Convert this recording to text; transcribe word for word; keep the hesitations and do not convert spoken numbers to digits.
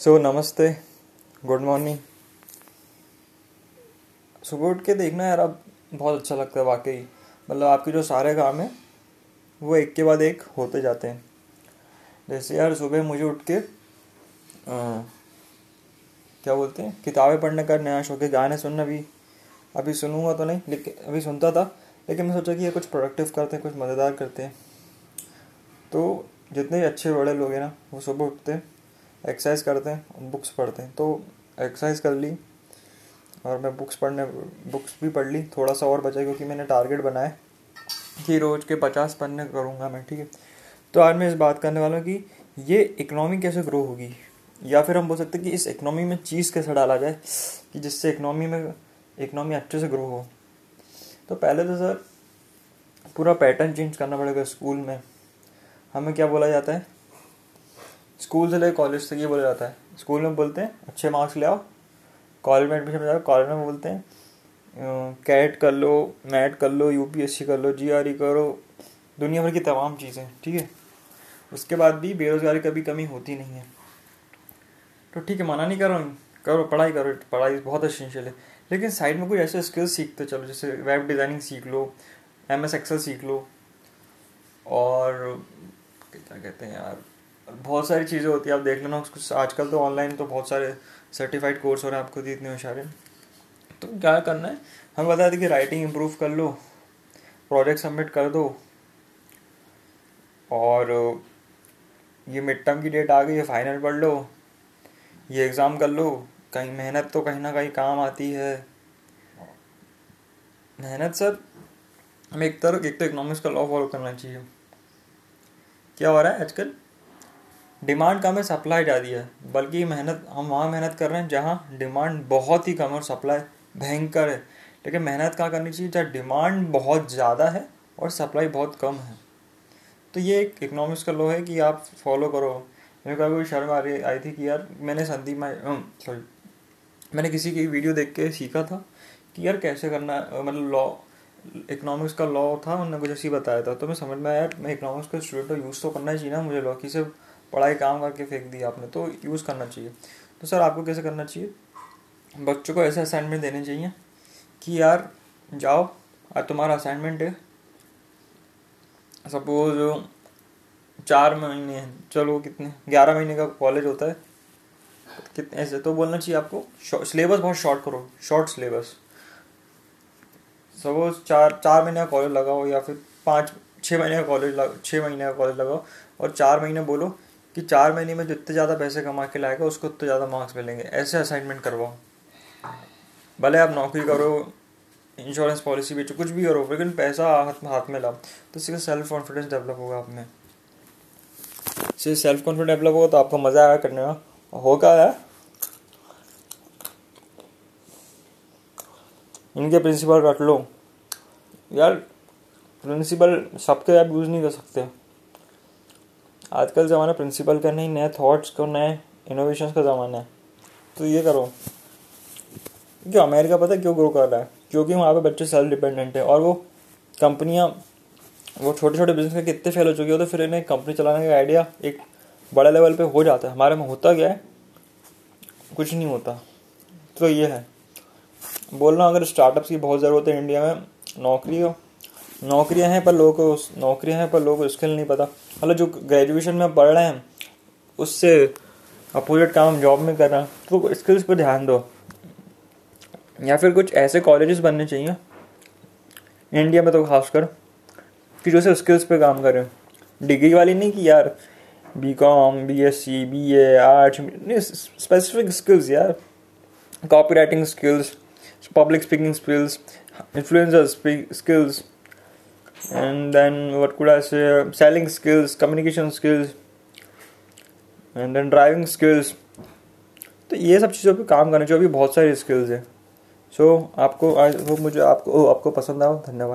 सो नमस्ते, good morning. सुबह उठ के देखना यार, अब बहुत अच्छा लगता है वाकई। मतलब आपके जो सारे काम हैं वो एक के बाद एक होते जाते हैं। जैसे यार सुबह मुझे उठ के आ, क्या बोलते हैं, किताबें पढ़ने का नया शौक है। गाने सुनना भी अभी सुनूंगा तो नहीं, लेकिन अभी सुनता था, लेकिन मैं सोचा कि ये कुछ प्रोडक्टिव करते हैं, कुछ मज़ेदार करते हैं। तो जितने भी अच्छे बड़े लोग हैं ना, वो सुबह उठते हैं, एक्सरसाइज करते हैं और बुक्स पढ़ते हैं। तो एक्सरसाइज कर ली और मैं बुक्स पढ़ने बुक्स भी पढ़ ली, थोड़ा सा और बचा क्योंकि मैंने टारगेट बनाया कि रोज़ के पचास पन्ने करूँगा मैं, ठीक है। तो आज मैं इस बात करने वाला हूँ कि ये इकनॉमी कैसे ग्रो होगी, या फिर हम बोल सकते हैं कि इस इकनॉमी में चीज़ कैसे डाला जाए कि जिससे इकनॉमी में इकनॉमी अच्छे से ग्रो हो। तो पहले तो सर पूरा पैटर्न चेंज करना पड़ेगा। स्कूल में हमें क्या बोला जाता है, स्कूल से लेकर कॉलेज तक ये बोला जाता है। स्कूल में बोलते हैं अच्छे मार्क्स ले आओ, कॉलेज में एडमिशन ले, कॉलेज में बोलते हैं कैट कर लो, नेट कर लो, यूपीएससी कर लो, जीआरई करो, दुनिया भर की तमाम चीज़ें, ठीक है। उसके बाद भी बेरोज़गारी कभी कमी होती नहीं है। तो ठीक है, मना नहीं कर रहा हूँ, करो पढ़ाई करो, पढ़ाई बहुत एसेंशियल है, लेकिन साइड में कुछ ऐसे स्किल्स सीखते चलो, जैसे वेब डिज़ाइनिंग सीख लो, एम एस एक्सेल सीख लो, और क्या कहते हैं यार, बहुत सारी चीज़ें होती है। आप देख लेना कुछ, आजकल तो ऑनलाइन तो बहुत सारे सर्टिफाइड कोर्स हो रहे हैं, आपको इतने इशारे। तो क्या करना है, हमें बता दें कि राइटिंग इम्प्रूव कर लो, प्रोजेक्ट सबमिट कर दो, और ये मिड टर्म की डेट आ गई है, फाइनल पढ़ लो, ये एग्ज़ाम कर लो। कहीं मेहनत तो कहीं ना कहीं काम आती है। मेहनत सर हमें एक तरह एक तो इकोनॉमिक्स का लॉ फॉलो करना चाहिए। क्या हो रहा है आजकल, डिमांड कम है, सप्लाई ज़्यादा है, बल्कि मेहनत हम वहाँ मेहनत कर रहे हैं जहाँ डिमांड बहुत ही कम है और सप्लाई भयंकर है। लेकिन मेहनत कहाँ करनी चाहिए, जहाँ डिमांड बहुत ज़्यादा है और सप्लाई बहुत कम है। तो ये एक इकोनॉमिक्स का लॉ है कि आप फॉलो करो। मेरे को कोई शर्म आ रही आई थी कि यार मैंने संदीप सॉरी मैंने किसी की वीडियो देख के सीखा था कि यार कैसे करना, मतलब लॉ इकोनॉमिक्स का लॉ था, उन्होंने कुछ ऐसी बताया था। तो मैं समझ में आया यार, मैं इकोनॉमिक्स का स्टूडेंट हूँ, यूज़ तो करना चाहिए ना मुझे लॉ की। सिर्फ पढ़ाई काम करके फेंक दी आपने, तो यूज़ करना चाहिए। तो सर आपको कैसे करना चाहिए, बच्चों को ऐसे असाइनमेंट देने चाहिए कि यार जाओ आज तुम्हारा असाइनमेंट है, सपोज चार महीने हैं, चलो कितने ग्यारह महीने का कॉलेज होता है कितने ऐसे, तो बोलना चाहिए आपको सिलेबस बहुत शॉर्ट करो, शॉर्ट सिलेबस। सपोज चार चार महीने का कॉलेज लगाओ, या फिर पाँच छः महीने का कॉलेज लगा छः महीने का कॉलेज लगाओ, और चार महीने बोलो कि चार महीने में जितने ज़्यादा पैसे कमा के लाएगा उसको उतने ज़्यादा मार्क्स मिलेंगे। ऐसे असाइनमेंट करवाओ। भले आप नौकरी करो, इंश्योरेंस पॉलिसी बेचो, कुछ भी करो, लेकिन पैसा हाथ हाथ में लाओ। तो इससे सेल्फ कॉन्फिडेंस डेवलप होगा आप में, इससे सेल्फ कॉन्फिडेंस डेवलप होगा तो आपको मज़ा आएगा करने में। होगा यार, इनके प्रिंसिपल रख लो यार, प्रिंसिपल सबके आप यूज़ नहीं कर सकते। आजकल ज़माना प्रिंसिपल का नहीं, नए थॉट्स को, नए इनोवेशंस का ज़माना है। तो ये करो कि अमेरिका पता है क्यों ग्रो कर रहा है, क्योंकि वहाँ पे बच्चे सेल्फ डिपेंडेंट है, और वो कंपनियाँ, वो छोटे छोटे बिजनेस के कितने फेल हो चुके हो, तो फिर इन्हें कंपनी चलाने का आइडिया एक बड़ा लेवल पे हो जाता है। हमारे में होता क्या है, कुछ नहीं होता। तो ये है बोल रहा हूँ, अगर स्टार्टअप्स की बहुत ज़रूरत है इंडिया में। नौकरी हो नौकरियाँ हैं पर लोगों को नौकरियाँ हैं पर लोगों को स्किल नहीं पता। मतलब जो ग्रेजुएशन में पढ़ रहे हैं उससे अपोजिट काम हम जॉब में कर रहे हैं। तो स्किल्स पर ध्यान दो, या फिर कुछ ऐसे कॉलेजेस बनने चाहिए इंडिया में तो खासकर कि जो सिर्फ स्किल्स पे काम करें। डिग्री वाली नहीं कि यार B com, B S C, B A, arts, नहीं, स्पेसिफिक स्किल्स यार, copy writing skills, public speaking skills, influencer skills, and then what could I say, selling skills, communication skills, and then driving skills. तो ये सब चीज़ों पे काम करना चाहिए, अभी बहुत सारी स्किल्स हैं। सो so, आपको आई होप मुझे आपको ओ, आपको पसंद आया। धन्यवाद।